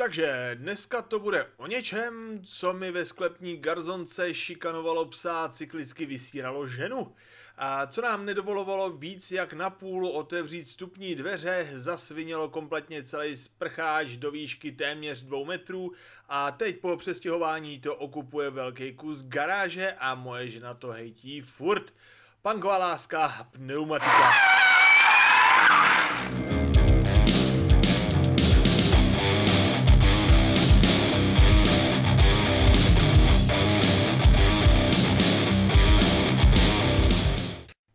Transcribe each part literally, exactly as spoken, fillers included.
Takže dneska to bude o něčem, co mi ve sklepní garzonce šikanovalo psa a cyklicky vysíralo ženu. A co nám nedovolovalo víc jak napůl otevřít vstupní dveře, zasvinělo kompletně celý sprcháč do výšky téměř dvou metrů a teď po přestěhování to okupuje velký kus garáže a moje žena to hejtí furt. Punková láska, pneumatika.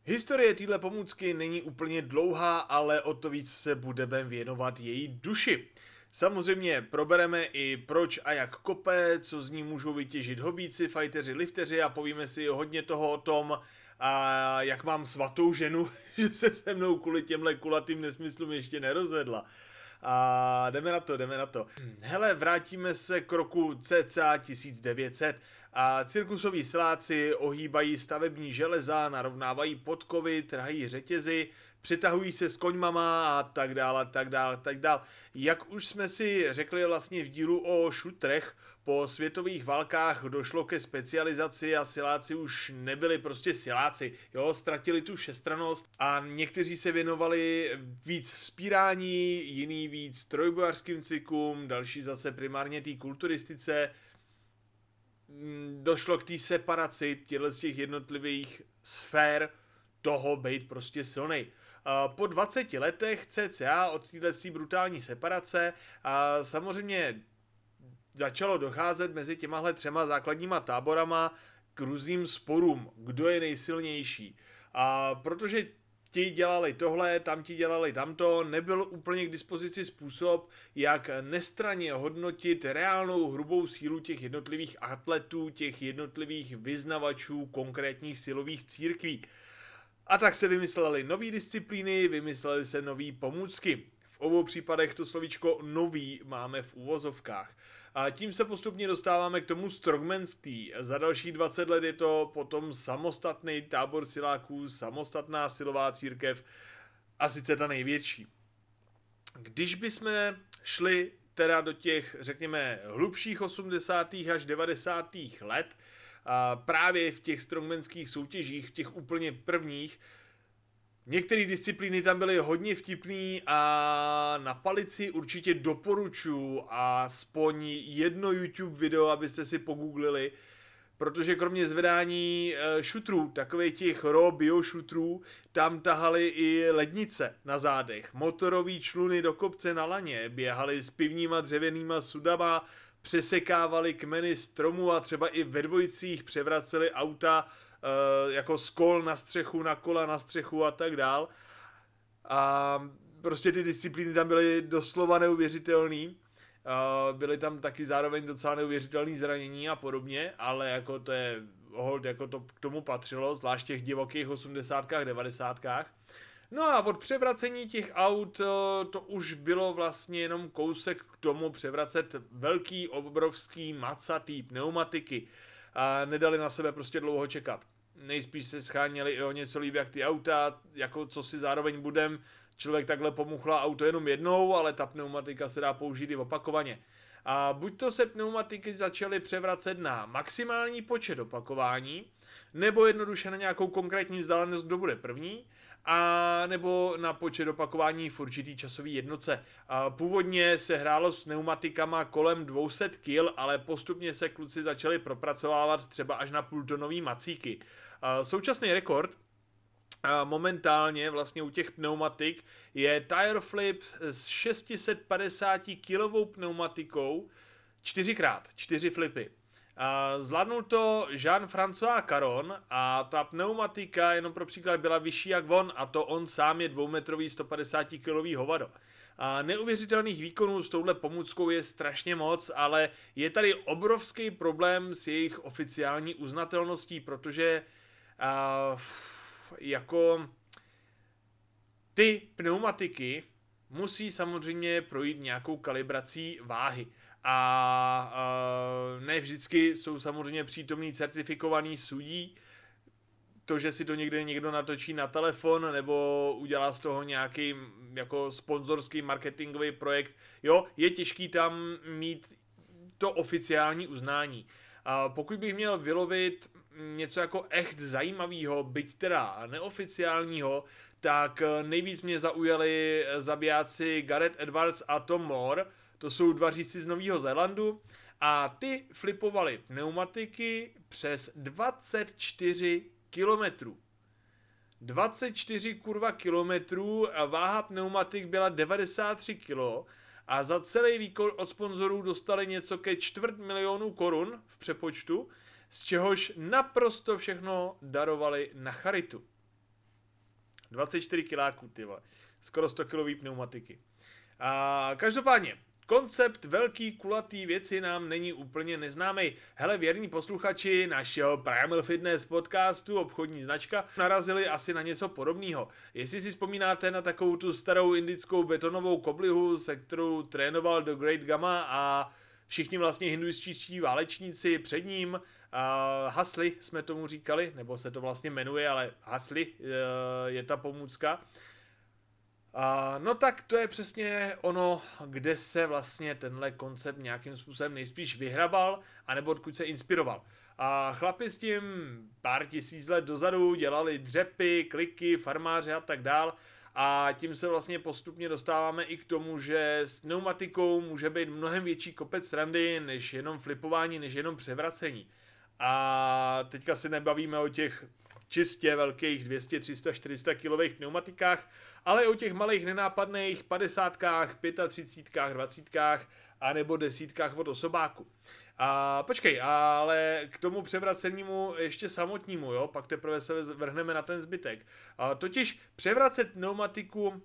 Historie téhle pomůcky není úplně dlouhá, ale o to víc se budeme věnovat její duši. Samozřejmě probereme i proč a jak kope, co z ní můžou vytěžit hobíci, fajteři, lifteři a povíme si hodně toho o tom, a jak mám svatou ženu, že se se mnou kvůli těmhle kulatým nesmyslům ještě nerozvedla. A jdeme na to, jdeme na to. Hele, vrátíme se k roku cca tisíc devět set a cirkusoví siláci ohýbají stavební železa, narovnávají podkovy, trhají řetězy, přitahují se s koňmama a tak dále, a tak dále, a tak dále. Jak už jsme si řekli vlastně v dílu o šutrech, po světových válkách došlo ke specializaci a siláci už nebyli prostě siláci, jo, ztratili tu šestrannost a někteří se věnovali víc vzpírání, jiný víc trojbojářským cvikům, další zase primárně té kulturistice. Došlo k té separaci těchto z těch jednotlivých sfér toho být prostě silnej. Po dvaceti letech cca od této brutální separace a samozřejmě začalo docházet mezi těmahle třema základníma táborama k různým sporům, kdo je nejsilnější. A protože ti dělali tohle, tam ti dělali tamto, nebyl úplně k dispozici způsob, jak nestranně hodnotit reálnou hrubou sílu těch jednotlivých atletů, těch jednotlivých vyznavačů konkrétních silových církví. A tak se vymysleli nové disciplíny, vymysleli se nové pomůcky. V obou případech to slovíčko nový máme v uvozovkách. A tím se postupně dostáváme k tomu strongmanství. Za další dvacet let je to potom samostatný tábor siláků, samostatná silová církev a sice ta největší. Když bychom šli teda do těch, řekněme, hlubších osmdesátých až devadesátých let, a právě v těch strongmanských soutěžích, v těch úplně prvních, některé disciplíny tam byly hodně vtipný a na palici určitě doporučuji aspoň jedno YouTube video, abyste si pogooglili, protože kromě zvedání šutrů, takových těch raw bio šutrů, tam tahali i lednice na zádech, motorový čluny do kopce na laně, běhali s pivníma dřevěnýma sudama, přesekávali kmeny stromů a třeba i ve dvojicích převraceli auta jako z kol na střechu, na kola na střechu a tak dál. A prostě ty disciplíny tam byly doslova neuvěřitelný. Byly tam taky zároveň docela neuvěřitelné zranění a podobně, ale jako to je hold, jako to k tomu patřilo, zvlášť těch divokých osmdesátkách, devadesátkách. No a od převracení těch aut to už bylo vlastně jenom kousek k tomu převracet velký, obrovský, macatý pneumatiky. A nedali na sebe prostě dlouho čekat. Nejspíš se scháněli i o něco líp jak ty auta, jako co si zároveň budem, člověk takhle pomuchla auto jenom jednou, ale ta pneumatika se dá použít i opakovaně. A buď to se pneumatiky začaly převracet na maximální počet opakování, nebo jednoduše na nějakou konkrétní vzdálenost, kdo bude první, a nebo na počet opakování v určitý časový jednotce. Původně se hrálo s pneumatikama kolem dvě stě kil, ale postupně se kluci začali propracovávat třeba až na půltonový macíky. Současný rekord momentálně vlastně u těch pneumatik je tire flip s šest set padesát kilovou pneumatikou čtyřikrát, čtyři flipy. Zvládnul to Jean-François Caron a ta pneumatika jenom pro příklad byla vyšší jak on a to on sám je dvoumetrový sto padesát kilový hovado. A neuvěřitelných výkonů s touhle pomůckou je strašně moc, ale je tady obrovský problém s jejich oficiální uznatelností, protože a, jako ty pneumatiky musí samozřejmě projít nějakou kalibrací váhy. A ne vždycky jsou samozřejmě přítomní certifikovaní sudí, to, že si to někde někdo natočí na telefon nebo udělá z toho nějaký jako sponzorský marketingový projekt, jo, je těžký tam mít to oficiální uznání. A pokud bych měl vylovit něco jako echt zajímavého, byť teda neoficiálního, tak nejvíc mě zaujali zabijáci Gareth Edwards a Tom Moore, to jsou dva řízci z Nového Zélandu, a ty flipovali pneumatiky přes dvacet čtyři kilometrů. dvacet čtyři kurva kilometrů, váha pneumatik byla devadesát tři kilo a za celý výkon od sponzorů dostali něco ke čtvrt milionu korun v přepočtu, z čehož naprosto všechno darovali na charitu. dvacet čtyři kiláků, ty vole. Skoro sto kilový pneumatiky. A každopádně, koncept velký kulatý věci nám není úplně neznámý. Hele, věrní posluchači našeho Primal Fitness podcastu Obchodní značka narazili asi na něco podobného. Jestli si vzpomínáte na takovou tu starou indickou betonovou koblihu, se kterou trénoval The Great Gama a všichni vlastně hinduističtí válečníci před ním, a hasli jsme tomu říkali, nebo se to vlastně jmenuje, ale hasli je ta pomůcka. A no tak to je přesně ono, kde se vlastně tenhle koncept nějakým způsobem nejspíš vyhrabal, anebo odkud se inspiroval. A chlapi s tím pár tisíc let dozadu dělali dřepy, kliky, farmáře a tak dál. A tím se vlastně postupně dostáváme i k tomu, že s pneumatikou může být mnohem větší kopec srandy, než jenom flipování, než jenom převracení. A teďka si nebavíme o těch čistě velkých dvě stě, tři sta, čtyři sta kilových pneumatikách, ale o těch malých nenápadných padesátkách, pětatřicítkách, dvacítkách a nebo desítkách od osobáku. A počkej, ale k tomu převracenímu ještě samotnímu, jo, pak teprve se vrhneme na ten zbytek. A totiž převracet pneumatiku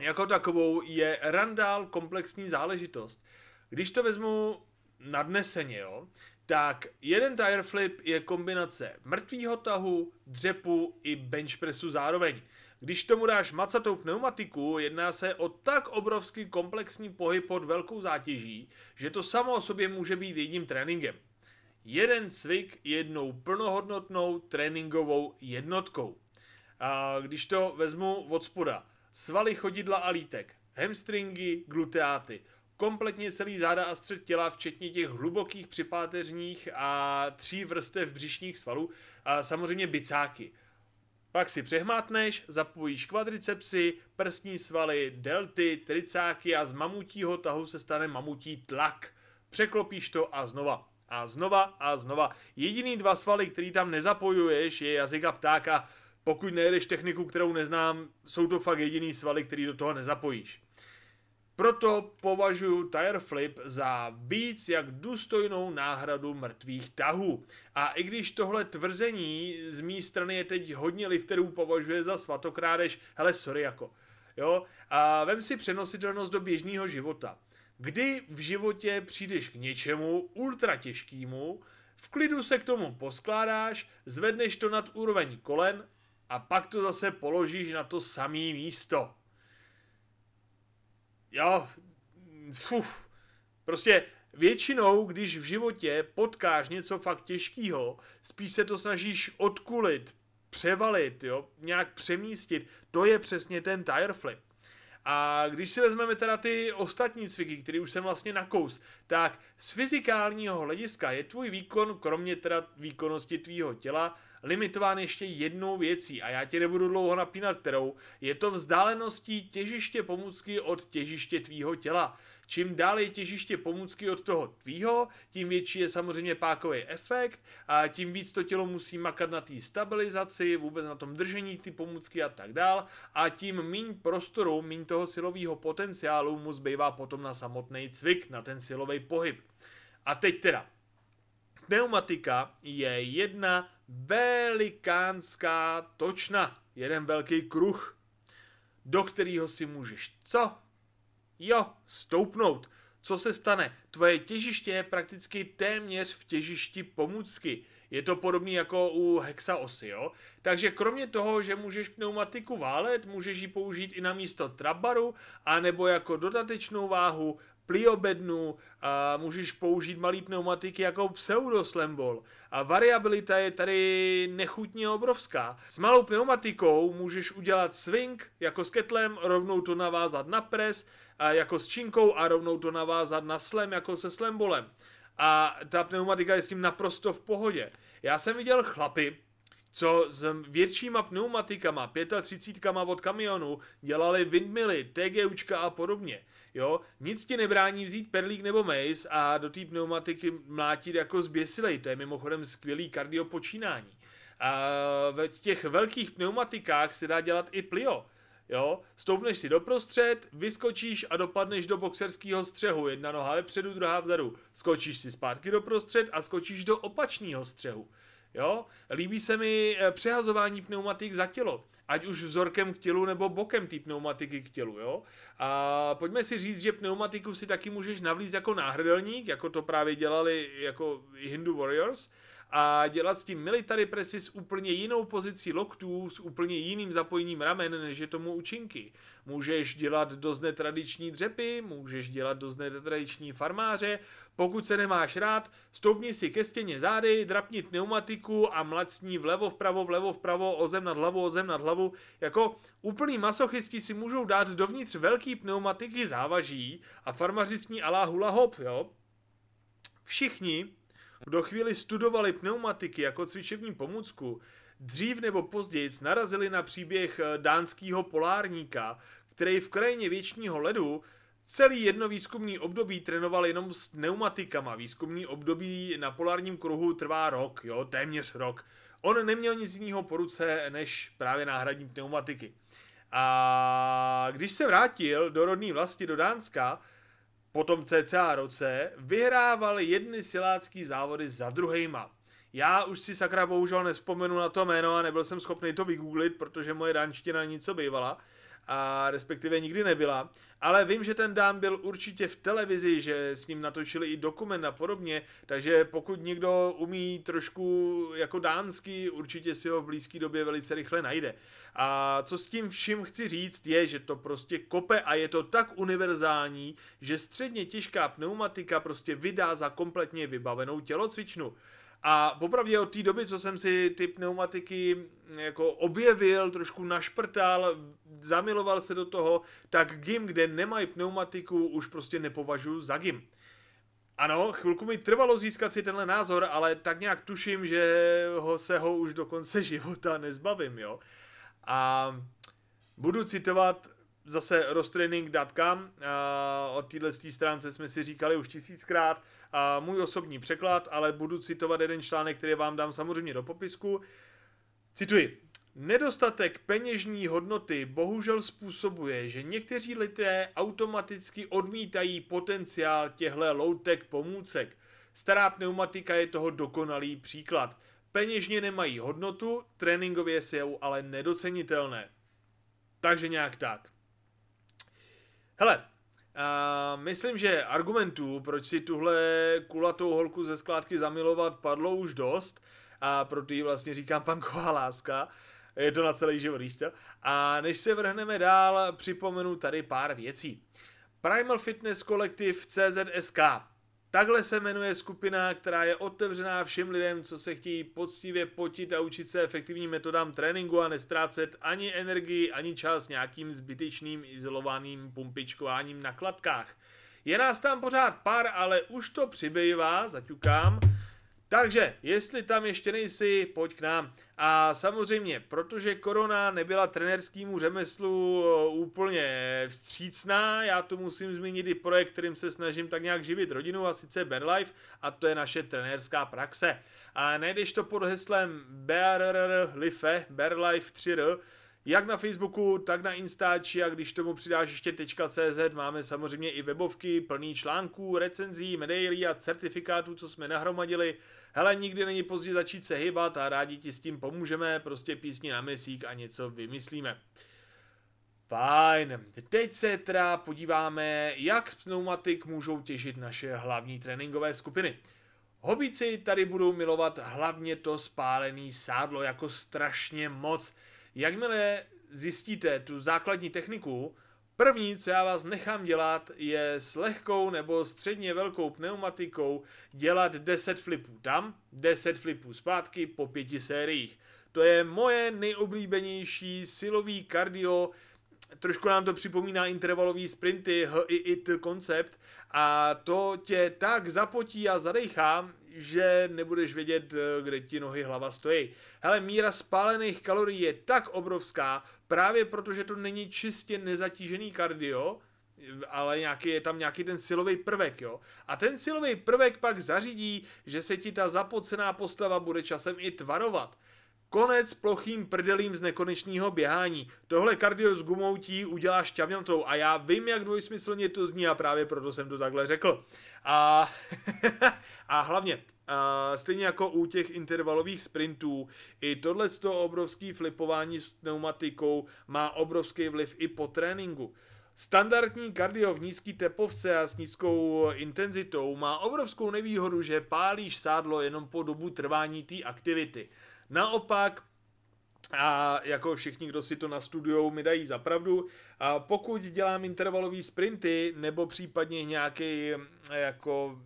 jako takovou je randál komplexní záležitost. Když to vezmu nadneseně, jo, tak jeden tire flip je kombinace mrtvýho tahu, dřepu i bench pressu zároveň. Když tomu dáš macatou pneumatiku, jedná se o tak obrovský komplexní pohyb pod velkou zátěží, že to samo o sobě může být jedním tréninkem. Jeden cvik jednou plnohodnotnou tréninkovou jednotkou. A když to vezmu od spoda, svaly chodidla a lítek, hamstringy, gluteáty, kompletně celý záda a střed těla, včetně těch hlubokých připáteřních a tří vrstev břišních svalů a samozřejmě bicáky. Pak si přehmátneš, zapojíš kvadricepsy, prstní svaly, delty, tricáky a z mamutího tahu se stane mamutí tlak. Překlopíš to a znova. A znova a znova. Jediný dva svaly, který tam nezapojuješ, je jazyk a ptáka. Pokud nejedeš techniku, kterou neznám, jsou to fakt jediný svaly, který do toho nezapojíš. Proto považuji tire flip za víc jak důstojnou náhradu mrtvých tahů. A i když tohle tvrzení z mý strany je teď hodně lifterů považuje za svatokrádež, hele sorry jako, jo, a vem si přenositelnost do běžného života. Kdy v životě přijdeš k něčemu ultra těžkému, v klidu se k tomu poskládáš, zvedneš to nad úroveň kolen a pak to zase položíš na to samé místo. Jo, fuf, prostě většinou, když v životě potkáš něco fakt těžkého, spíš se to snažíš odkulit, převalit, jo, nějak přemístit, to je přesně ten tire flip. A když si vezmeme teda ty ostatní cviky, které už jsem vlastně nakous, tak z fyzikálního hlediska je tvůj výkon, kromě teda výkonnosti tvýho těla, limitován ještě jednou věcí, a já tě nebudu dlouho napínat kterou, je to vzdáleností těžiště pomůcky od těžiště tvýho těla. Čím dál je těžiště pomůcky od toho tvýho, tím větší je samozřejmě pákový efekt a tím víc to tělo musí makat na té stabilizaci, vůbec na tom držení ty pomůcky a tak dál a tím míň prostoru, míň toho silového potenciálu mu zbývá potom na samotný cvik, na ten silový pohyb. A teď teda, pneumatika je jedna velikánská točna, jeden velký kruh, do kterého si můžeš co? Jo, stoupnout. Co se stane? Tvoje těžiště je prakticky téměř v těžišti pomůcky. Je to podobné jako u hexaosy, jo? Takže kromě toho, že můžeš pneumatiku válet, můžeš ji použít i na místo trabaru, anebo jako dodatečnou váhu pliobednu, a můžeš použít malý pneumatiky jako pseudoslembol. A variabilita je tady nechutně obrovská. S malou pneumatikou můžeš udělat swing jako s ketlem, rovnou to navázat na pres a jako s činkou a rovnou to navázat na slam jako se slambolem. A ta pneumatika je s tím naprosto v pohodě. Já jsem viděl chlapy, co s většíma pneumatikama, třicet pětkama od kamionu, dělali windmily, TGUčka a podobně. Jo? Nic ti nebrání vzít perlík nebo mace a do té pneumatiky mlátit jako zběsilej. To je mimochodem skvělý kardiopočínání. A v těch velkých pneumatikách se dá dělat i plio. Jo? Stoupneš si doprostřed, vyskočíš a dopadneš do boxerského střehu. Jedna noha vepředu, druhá vzadu. Skočíš si zpátky doprostřed a skočíš do opačného střehu. Jo? Líbí se mi přehazování pneumatik za tělo, ať už vzorkem k tělu nebo bokem té pneumatiky k tělu. Jo? A pojďme si říct, že pneumatiku si taky můžeš navlíct jako náhrdelník, jako to právě dělali jako Hindu Warriors, a dělat s tím military pressy s úplně jinou pozicí loktů, s úplně jiným zapojením ramen, než je tomu účinky. Můžeš dělat dost netradiční dřepy, můžeš dělat dost netradiční farmáře. Pokud se nemáš rád, stoupni si ke stěně zády, drapni pneumatiku a mlad s ní vlevo, vpravo, vlevo, vpravo, o zem nad hlavu, o zem nad hlavu. Jako úplný masochisti si můžou dát dovnitř velký pneumatiky závaží a farmaři s ní alá hula hop, jo. Všichni, kdo chvíli studovali pneumatiky jako cvičební pomůcku, dřív nebo později narazili na příběh dánského polárníka, který v krajině věčního ledu celý jedno výzkumný období trénoval jenom s pneumatikama. Výzkumný období na polárním kruhu trvá rok, jo, téměř rok. On neměl nic jiného po ruce než právě náhradní pneumatiky. A když se vrátil do rodné vlasti do Dánska, potom cca roce, vyhrával jedny silácký závody za druhejma. Já už si sakra bohužel nespomenu na to jméno a nebyl jsem schopný to vygooglit, protože moje dánština něco bývala, a respektive nikdy nebyla. Ale vím, že ten Dán byl určitě v televizi, že s ním natočili i dokument a podobně, takže pokud někdo umí trošku jako dánsky, určitě si ho v blízké době velice rychle najde. A co s tím vším chci říct je, že to prostě kope a je to tak univerzální, že středně těžká pneumatika prostě vydá za kompletně vybavenou tělocvičnu. A popravdě od té doby, co jsem si ty pneumatiky jako objevil, trošku našprtal, zamiloval se do toho, tak gym, kde nemají pneumatiku, už prostě nepovažuji za gym. Ano, chvilku mi trvalo získat si tenhle názor, ale tak nějak tuším, že ho se ho už do konce života nezbavím, jo. A budu citovat zase RosTraining tečka com, od téhle stránce jsme si říkali už tisíckrát, a můj osobní překlad, ale budu citovat jeden článek, který vám dám samozřejmě do popisku. Cituji. Nedostatek peněžní hodnoty bohužel způsobuje, že někteří lidé automaticky odmítají potenciál těchto low-tech pomůcek. Stará pneumatika je toho dokonalý příklad. Peněžně nemají hodnotu, tréninkově jsou ale nedocenitelné. Takže nějak tak. Hele, Uh, myslím, že argumentů, proč si tuhle kulatou holku ze skládky zamilovat, padlo už dost, a proto jí vlastně říkám punková láska, je to na celý život, víš co? A než se vrhneme dál, připomenu tady pár věcí. Primal Fitness Collective C Z S K. Takhle se jmenuje skupina, která je otevřená všem lidem, co se chtějí poctivě potit a učit se efektivním metodám tréninku a nestrácet ani energii, ani čas nějakým zbytečným izolovaným pumpičkováním na kladkách. Je nás tam pořád pár, ale už to přibývá, zaťukám. Takže, jestli tam ještě nejsi, pojď k nám. A samozřejmě, protože korona nebyla trenérskému řemeslu úplně vstřícná, já tu musím zmínit i projekt, kterým se snažím tak nějak živit rodinu, a sice Bear Life, a to je naše trenérská praxe. A najdeš to pod heslem Bear Life, Bear Life tři R, jak na Facebooku, tak na Instači, a když tomu přidáš ještě .cz, máme samozřejmě i webovky plný článků, recenzí, medailí a certifikátů, co jsme nahromadili. Hele, nikdy není pozdě začít se hýbat a rádi ti s tím pomůžeme, prostě písni na mesík a něco vymyslíme. Fajn, teď se teda podíváme, jak z pneumatik můžou těžit naše hlavní tréninkové skupiny. Hobíci tady budou milovat hlavně to spálený sádlo jako strašně moc. Jakmile zjistíte tu základní techniku, První, co já vás nechám dělat, je s lehkou nebo středně velkou pneumatikou dělat deset flipů tam, deset flipů zpátky po pěti sériích. To je moje nejoblíbenější silový kardio, trošku nám to připomíná intervalový sprinty, H I I T koncept, a to tě tak zapotí a zadechá, že nebudeš vědět, kde ti nohy, hlava stojí. Hele, míra spálených kalorií je tak obrovská, právě protože to není čistě nezatížený kardio, ale nějaký, je tam nějaký ten silový prvek, jo. A ten silový prvek pak zařídí, že se ti ta zapocená postava bude časem i tvarovat. Konec plochým prdelím z nekonečného běhání. Tohle kardio s gumou ti udělá šťavnatou a já vím, jak dvojsmyslně to zní a právě proto jsem to takhle řekl. A, a hlavně, a stejně jako u těch intervalových sprintů, i tohleto obrovský flipování s pneumatikou má obrovský vliv i po tréninku. Standardní kardio v nízký tepovce a s nízkou intenzitou má obrovskou nevýhodu, že pálíš sádlo jenom po dobu trvání té aktivity. Naopak, a jako všichni, kdo si to nastudujou, mi dají za pravdu, a pokud dělám intervalové sprinty nebo případně nějaký jako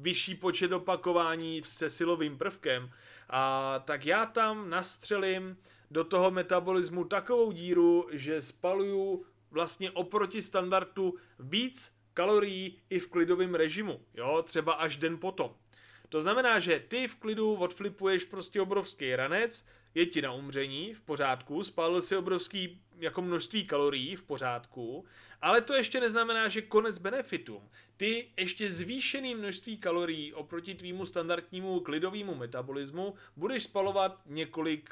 vyšší počet opakování se silovým prvkem, a tak já tam nastřelím do toho metabolismu takovou díru, že spaluju vlastně oproti standardu víc kalorií i v klidovém režimu, jo, třeba až den potom. To znamená, že ty v klidu odflipuješ prostě obrovský ranec, je ti na umření, v pořádku, spálil si obrovský jako množství kalorií, v pořádku, ale to ještě neznamená, že konec benefitům. Ty ještě zvýšený množství kalorií oproti tvýmu standardnímu klidovému metabolismu budeš spalovat několik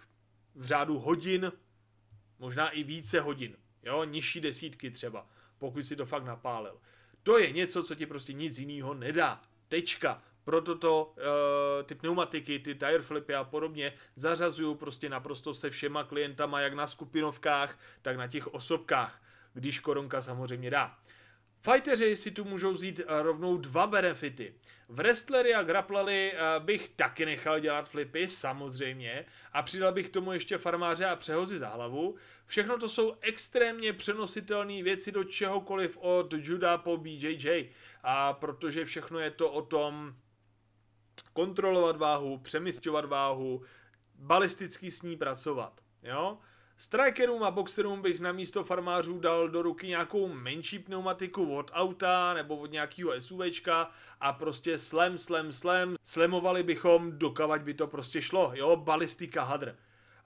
v řádu hodin, možná i více hodin, jo, nižší desítky třeba, pokud si to fakt napálil. To je něco, co ti prostě nic jiného nedá. Tečka. Proto to, uh, ty pneumatiky, ty tire flipy a podobně zařazuju prostě naprosto se všema klientama, jak na skupinovkách, tak na těch osobkách, když koronka samozřejmě dá. Fighteři si tu můžou vzít rovnou dva benefity. Wrestlery a grapplery bych taky nechal dělat flipy, samozřejmě, a přidal bych k tomu ještě farmáře a přehozy za hlavu. Všechno to jsou extrémně přenositelné věci do čehokoliv od juda po B J J, a protože všechno je to o tom kontrolovat váhu, přemysťovat váhu, balisticky s ní pracovat, jo? Strikerům a boxerům bych na místo farmářů dal do ruky nějakou menší pneumatiku od auta nebo od nějakého SUVčka a prostě slam, slam, slam. Slamovali bychom, dokavať by to prostě šlo, jo, balistika hadr.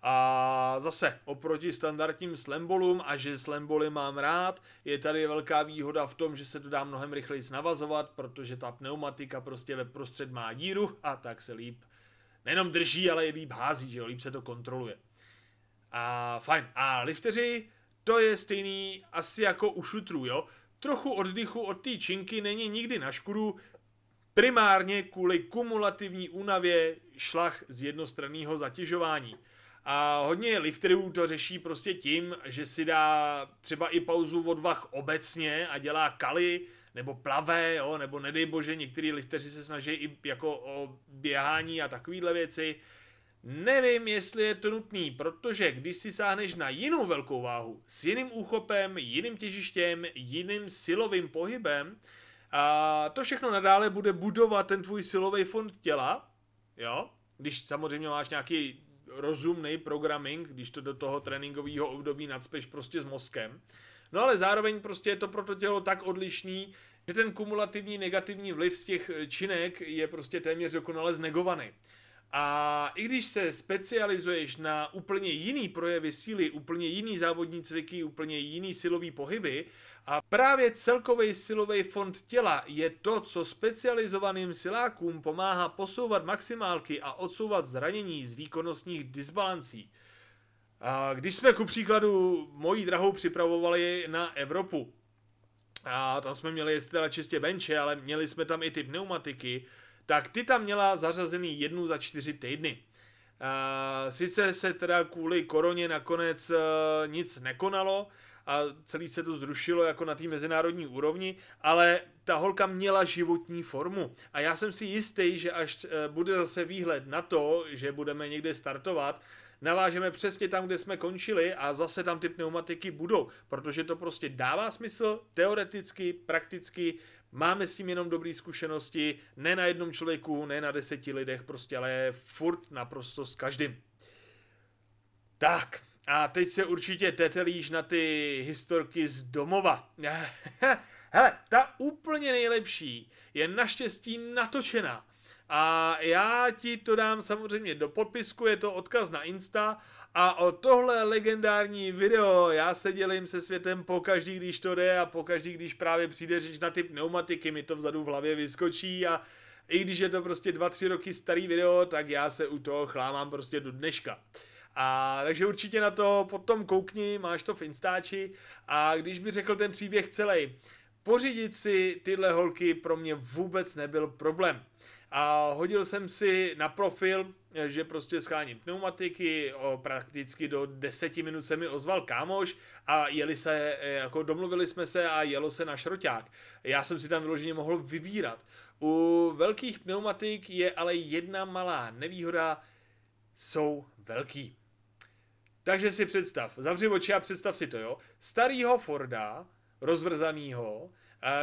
A zase, oproti standardním slambolům, a že slamboly mám rád, je tady velká výhoda v tom, že se to dá mnohem rychleji navazovat, protože ta pneumatika prostě ve prostřed má díru a tak se líp nejenom drží, ale i líp hází, že jo, líp se to kontroluje. A fajn. A lifteři, to je stejný asi jako u šutrů, jo. Trochu oddychu od té činky není nikdy na škodu, primárně kvůli kumulativní únavě šlach z jednostranného zatěžování. A hodně lifterů to řeší prostě tím, že si dá třeba i pauzu od vah obecně a dělá kali nebo plavé, jo, nebo nedej bože, některý lifteři se snaží i jako o běhání a takovýhle věci. Nevím, jestli je to nutný, protože když si sáhneš na jinou velkou váhu, s jiným úchopem, jiným těžištěm, jiným silovým pohybem, a to všechno nadále bude budovat ten tvůj silový fond těla, jo? Když samozřejmě máš nějaký rozumný programming, když to do toho tréninkového období nadspeš prostě s mozkem. No ale zároveň prostě je to pro to tělo tak odlišný, že ten kumulativní negativní vliv z těch činek je prostě téměř dokonale znegovaný. A i když se specializuješ na úplně jiný projevy síly, úplně jiný závodní cviky, úplně jiný silový pohyby, a právě celkový silový fond těla je to, co specializovaným silákům pomáhá posouvat maximálky a odsouvat zranění z výkonnostních disbalancí. A když jsme ku příkladu mojí drahou připravovali na Evropu, a tam jsme měli teda čistě benče, ale měli jsme tam i ty pneumatiky, tak ty tam měla zařazený jednu za čtyři týdny. E, sice se teda kvůli koroně nakonec e, nic nekonalo a celý se to zrušilo jako na té mezinárodní úrovni, ale ta holka měla životní formu. A já jsem si jistý, že až e, bude zase výhled na to, že budeme někde startovat, navážeme přesně tam, kde jsme končili a zase tam ty pneumatiky budou, protože to prostě dává smysl teoreticky, prakticky, máme s tím jenom dobré zkušenosti, ne na jednom člověku, ne na deseti lidech, prostě ale furt naprosto s každým. Tak, a teď se určitě tetelíš na ty historky z domova. Hele, ta úplně nejlepší je naštěstí natočená. A já ti to dám samozřejmě do popisku, je to odkaz na Insta a o tohle legendární video já se dělím se světem pokaždý, když to jde a pokaždý, když právě přijde řeč na ty pneumatiky, mi to vzadu v hlavě vyskočí a i když je to prostě dva tři roky starý video, tak já se u toho chlámám prostě do dneška. A takže určitě na to potom koukni, máš to v Instači a když by řekl ten příběh celý, pořídit si tyhle holky pro mě vůbec nebyl problém. A hodil jsem si na profil, že prostě scháním pneumatiky, o, prakticky do deseti minut se mi ozval kámoš a jeli se, jako domluvili jsme se a jelo se na šroťák. Já jsem si tam vyloženě mohl vybírat. U velkých pneumatik je ale jedna malá nevýhoda, jsou velký. Takže si představ, zavři oči a představ si to, jo. Starýho Forda, rozvrzanýho,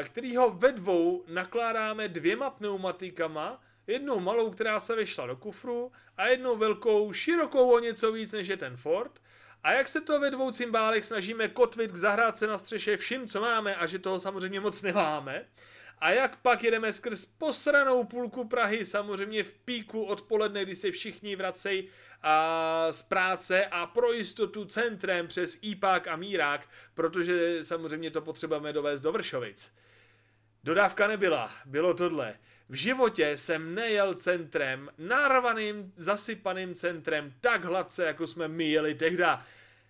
kterýho ve dvou nakládáme dvěma pneumatikama, jednou malou, která se vešla do kufru a jednou velkou, širokou o něco víc než je ten Ford. A jak se to ve dvou cymbálech snažíme kotvit k zahrádce na střeše vším, co máme a že toho samozřejmě moc nemáme. A jak pak jedeme skrz posranou půlku Prahy, samozřejmě v píku odpoledne, kdy se všichni vracejí a, z práce a pro jistotu centrem přes Ípák a Mírák, protože samozřejmě to potřebujeme dovést do Vršovic. Dodávka nebyla, bylo tohle. V životě jsem nejel centrem, narvaným, zasypaným centrem tak hladce, jako jsme my jeli tehda.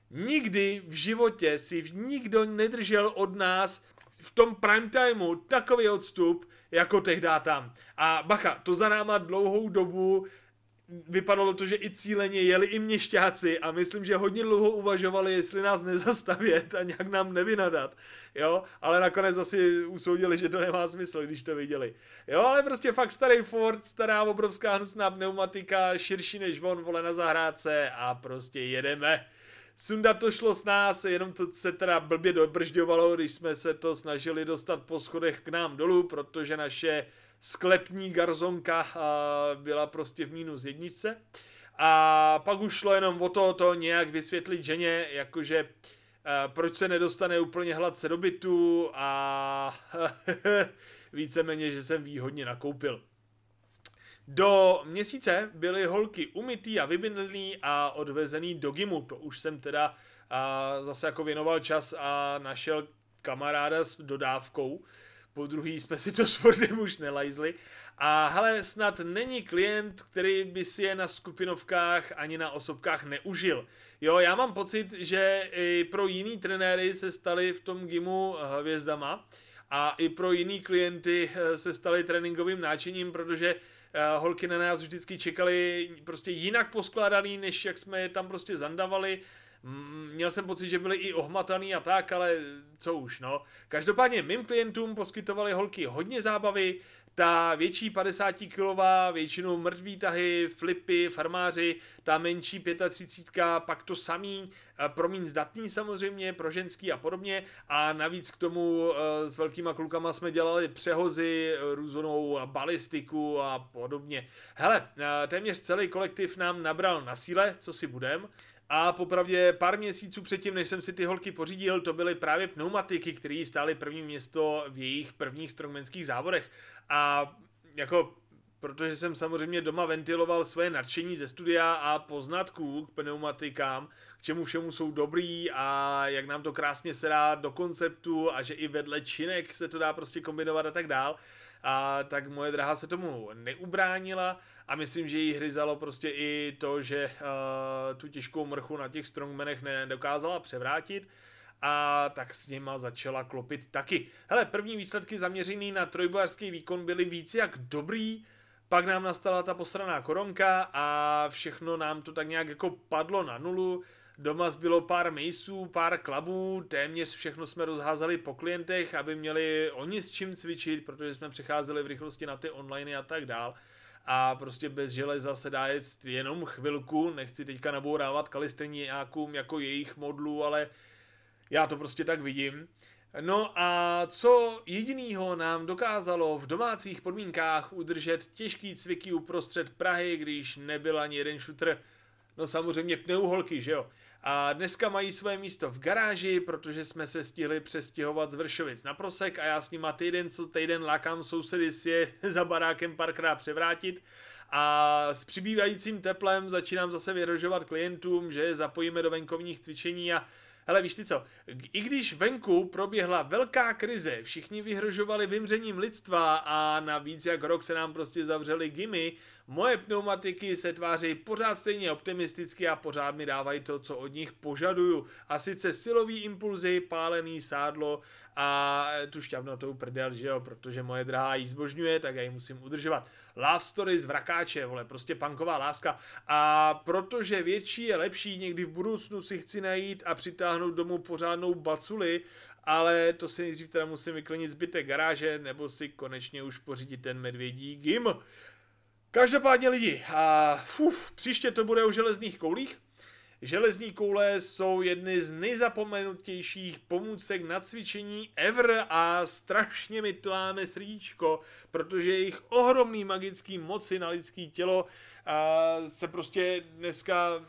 Nikdy v životě si nikdo nedržel od nás v tom prime timeu takový odstup, jako tehdá tam. A bacha, to za náma dlouhou dobu vypadalo to, že i cíleně jeli i měšťáci a myslím, že hodně dlouho uvažovali, jestli nás nezastavět a nějak nám nevynadat. Jo, ale nakonec asi usoudili, že to nemá smysl, když to viděli. Jo, ale prostě fakt starý Ford, stará obrovská hnusná pneumatika, širší než on, vole, na zahrádce a prostě jedeme. Sundat to šlo s nás, jenom to se teda blbě dobržďovalo, když jsme se to snažili dostat po schodech k nám dolů, protože naše sklepní garzonka byla prostě v mínus jedničce. A pak už šlo jenom o to, to nějak vysvětlit ženě, jakože proč se nedostane úplně hladce do bytu a víceméně, že jsem výhodně nakoupil. Do měsíce byly holky umytý a vybydlený a odvezený do gymu. To už jsem teda a, zase jako věnoval čas a našel kamaráda s dodávkou. Po druhý jsme si to s Fordem už nelajzli. A hele, snad není klient, který by si je na skupinovkách ani na osobkách neužil. Jo, já mám pocit, že i pro jiný trenéry se stali v tom gymu hvězdama a i pro jiný klienty se stali tréninkovým náčiním, protože holky na nás vždycky čekali prostě jinak poskládaný, než jak jsme je tam prostě zandavali. Měl jsem pocit, že byli i ohmataný a tak, ale co už, no. Každopádně mým klientům poskytovaly holky hodně zábavy, ta větší padesátikilová, většinou mrtvý tahy, flipy, farmáři, ta menší třicet pětka, pak to samý, pro míň zdatný samozřejmě, pro ženský a podobně a navíc k tomu s velkýma klukama jsme dělali přehozy, různou balistiku a podobně. Hele, téměř celý kolektiv nám nabral na síle, co si budem. A popravdě pár měsíců předtím, než jsem si ty holky pořídil, to byly právě pneumatiky, které stály první město v jejich prvních strongmanských závodech. A jako, protože jsem samozřejmě doma ventiloval své nadšení ze studia a poznatků k pneumatikám, k čemu všemu jsou dobrý a jak nám to krásně sedá do konceptu a že i vedle činek se to dá prostě kombinovat a tak dál, a tak moje drahá se tomu neubránila a myslím, že jí hryzalo prostě i to, že uh, tu těžkou mrchu na těch strongmanech nedokázala převrátit a tak s nima začala klopit taky. Hele, první výsledky zaměřený na trojbojářský výkon byly víc jak dobrý, pak nám nastala ta posraná koronka a všechno nám to tak nějak jako padlo na nulu. Doma zbylo pár mejsů, pár klabů, téměř všechno jsme rozházeli po klientech, aby měli oni s čím cvičit, protože jsme přecházeli v rychlosti na ty online a tak dál. a prostě bez železa se dá jet jenom chvilku, nechci teďka nabourávat kalisteniákům jako jejich modlu, ale já to prostě tak vidím. No a co jedinýho nám dokázalo v domácích podmínkách udržet těžký cviky uprostřed Prahy, když nebyl ani jeden šutr? No samozřejmě pneuholky, že jo? A dneska mají své místo v garáži, protože jsme se stihli přestěhovat z Vršovic na Prosek a já s nima týden co týden lákám sousedy si je za barákem párkrát převrátit a s přibývajícím teplem začínám zase vyrožovat klientům, že je zapojíme do venkovních cvičení a hele, víš ty co, i když venku proběhla velká krize, všichni vyhrožovali vymřením lidstva a na víc jak rok se nám prostě zavřeli gymy, moje pneumatiky se tváří pořád stejně optimisticky a pořád mi dávají to, co od nich požaduju. A sice silový impulzy, pálený sádlo a tu šťavnatou prdel, že jo, protože moje drahá jí zbožňuje, tak já ji musím udržovat. Love story z Vrakáče, vole, prostě punková láska. A protože větší je lepší, někdy v budoucnu si chci najít a přitáhnout domů pořádnou baculi, ale to si nejdřív teda musím vyklenit zbytek garáže nebo si konečně už pořídit ten medvědí gym. Každopádně lidi, a fuf, příště to bude o železných koulích. Železní koule jsou jedny z nejzapomenutějších pomůcek na cvičení ever a strašně mi tláme srdíčko, protože jejich ohromný magický moci na lidské tělo a se prostě dneska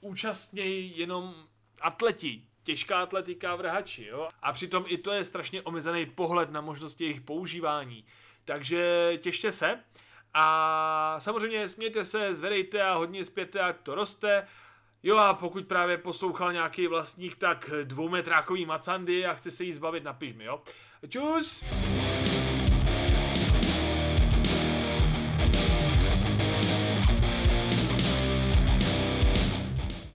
účastnějí jenom atleti. Těžká atletika v vrhači, jo? A přitom i to je strašně omezený pohled na možnosti jejich používání. Takže těšte se. A samozřejmě smějte se, zvedejte a hodně zpěte, ať to roste. Jo a pokud právě poslouchal nějaký vlastník, tak dvoumetrákový macandy a chce se jí zbavit, napiš mi, jo. Čus!